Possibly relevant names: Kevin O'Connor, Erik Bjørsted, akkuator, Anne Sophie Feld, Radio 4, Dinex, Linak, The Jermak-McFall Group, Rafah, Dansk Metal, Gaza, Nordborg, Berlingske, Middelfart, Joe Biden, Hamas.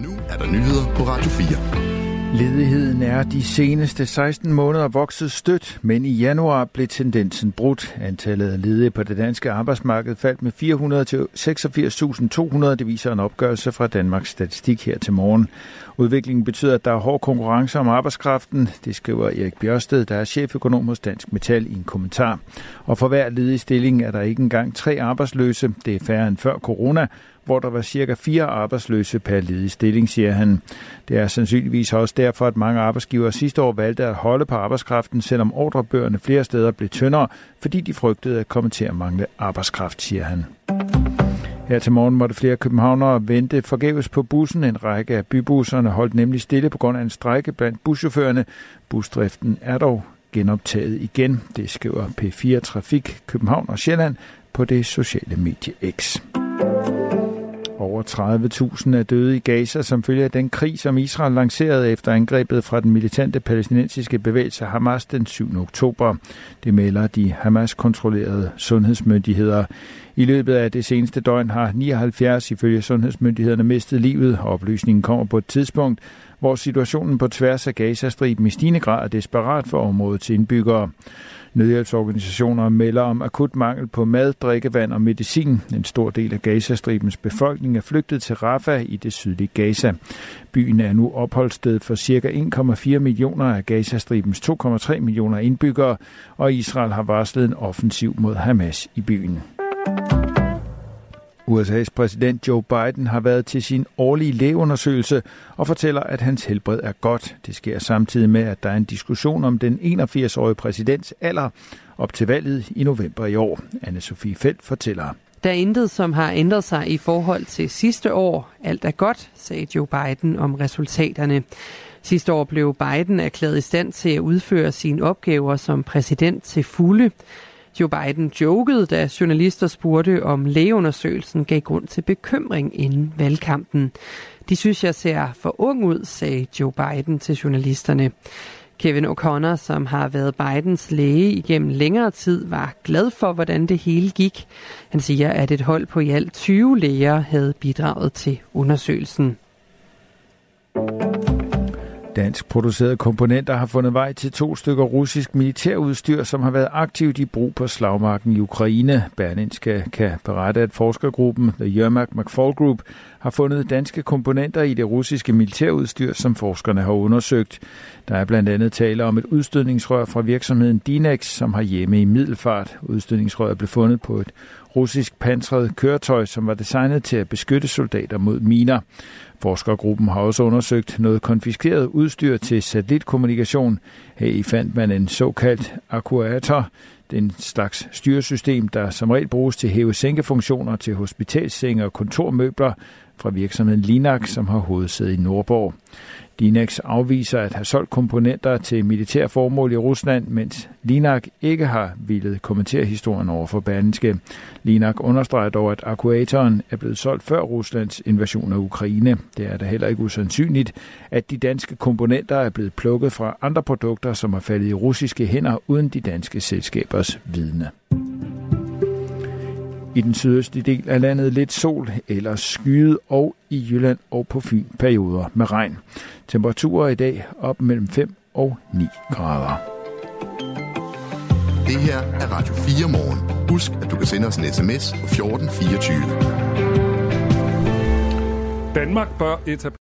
Nu er der nyheder på Radio 4. Ledigheden er de seneste 16 måneder vokset stødt, men i januar blev tendensen brudt. Antallet af ledige på det danske arbejdsmarked faldt med 400 til 86.200, det viser en opgørelse fra Danmarks Statistik her til morgen. Udviklingen betyder, at der er hård konkurrence om arbejdskraften, det skriver Erik Bjørsted, der er cheføkonom hos Dansk Metal, i en kommentar. Og for hver ledig stilling er der ikke engang 3 arbejdsløse, det er færre end før corona, hvor der var cirka 4 arbejdsløse per ledig stilling, siger han. Det er sandsynligvis også derfor, at mange arbejdsgivere sidste år valgte at holde på arbejdskraften, selvom ordrebøgerne flere steder blev tyndere, fordi de frygtede at komme til at mangle arbejdskraft, siger han. Her til morgen måtte flere københavnere vente forgæves på bussen. En række af bybusserne holdt nemlig stille på grund af en strejke blandt buschaufførerne. Busdriften er dog genoptaget igen, det skriver P4 Trafik København og Sjælland på det sociale medie X. Over 30.000 er døde i Gaza som følge af den krig, som Israel lancerede efter angrebet fra den militante palæstinensiske bevægelse Hamas den 7. oktober. Det melder de Hamas-kontrollerede sundhedsmyndigheder. I løbet af det seneste døgn har 79 ifølge sundhedsmyndighederne mistet livet, og oplysningen kommer på et tidspunkt, hvor situationen på tværs af Gazastriben i stigende grad er desperat for områdets indbyggere. Nødhjælpsorganisationer melder om akut mangel på mad, drikkevand og medicin. En stor del af Gazastribens befolkning er flygtet til Rafah i det sydlige Gaza. Byen er nu opholdssted for ca. 1,4 millioner af Gazastribens 2,3 millioner indbyggere, og Israel har varslet en offensiv mod Hamas i byen. USA's præsident Joe Biden har været til sin årlige lægeundersøgelse og fortæller, at hans helbred er godt. Det sker samtidig med, at der er en diskussion om den 81-årige præsidents alder op til valget i november i år. Anne Sophie Feld fortæller. Der er intet, som har ændret sig i forhold til sidste år. Alt er godt, sagde Joe Biden om resultaterne. Sidste år blev Biden erklæret i stand til at udføre sine opgaver som præsident til fulde. Joe Biden jokede, da journalister spurgte, om lægeundersøgelsen gav grund til bekymring inden valgkampen. De synes, jeg ser for ung ud, sagde Joe Biden til journalisterne. Kevin O'Connor, som har været Bidens læge igennem længere tid, var glad for, hvordan det hele gik. Han siger, at et hold på i alt 20 læger havde bidraget til undersøgelsen. Dansk producerede komponenter har fundet vej til 2 stykker russisk militærudstyr, som har været aktivt i brug på slagmarken i Ukraine. Berlingske kan berette, at forskergruppen The Jermak-McFall Group har fundet danske komponenter i det russiske militærudstyr, som forskerne har undersøgt. Der er blandt andet tale om et udstødningsrør fra virksomheden Dinex, som har hjemme i Middelfart. Udstødningsrøret blev fundet på et russisk pansret køretøj, som var designet til at beskytte soldater mod miner. Forskergruppen har også undersøgt noget konfiskeret udstyr til satellitkommunikation. Heri fandt man en såkaldt akkuator, en slags styresystem, der som regel bruges til hæve-sænkefunktioner til hospitalssenge og kontormøbler fra virksomheden Linak, som har hovedsæde i Nordborg. Dinex afviser at have solgt komponenter til militære formål i Rusland, mens Linak ikke har villet kommentere historien over for Berlingske. Linak understreger dog, at akkuatoren er blevet solgt før Ruslands invasion af Ukraine. Det er da heller ikke usandsynligt, at de danske komponenter er blevet plukket fra andre produkter, som er faldet i russiske hænder uden de danske selskabers vidne. I den sydøstlige del af landet lidt sol eller skyet, og i Jylland og på Fyn perioder med regn. Temperaturer i dag op mellem 5 og 9 grader. Det her er Radio 4 morgen. Husk, at du kan sende os en sms på 1424. Danmark bør etablere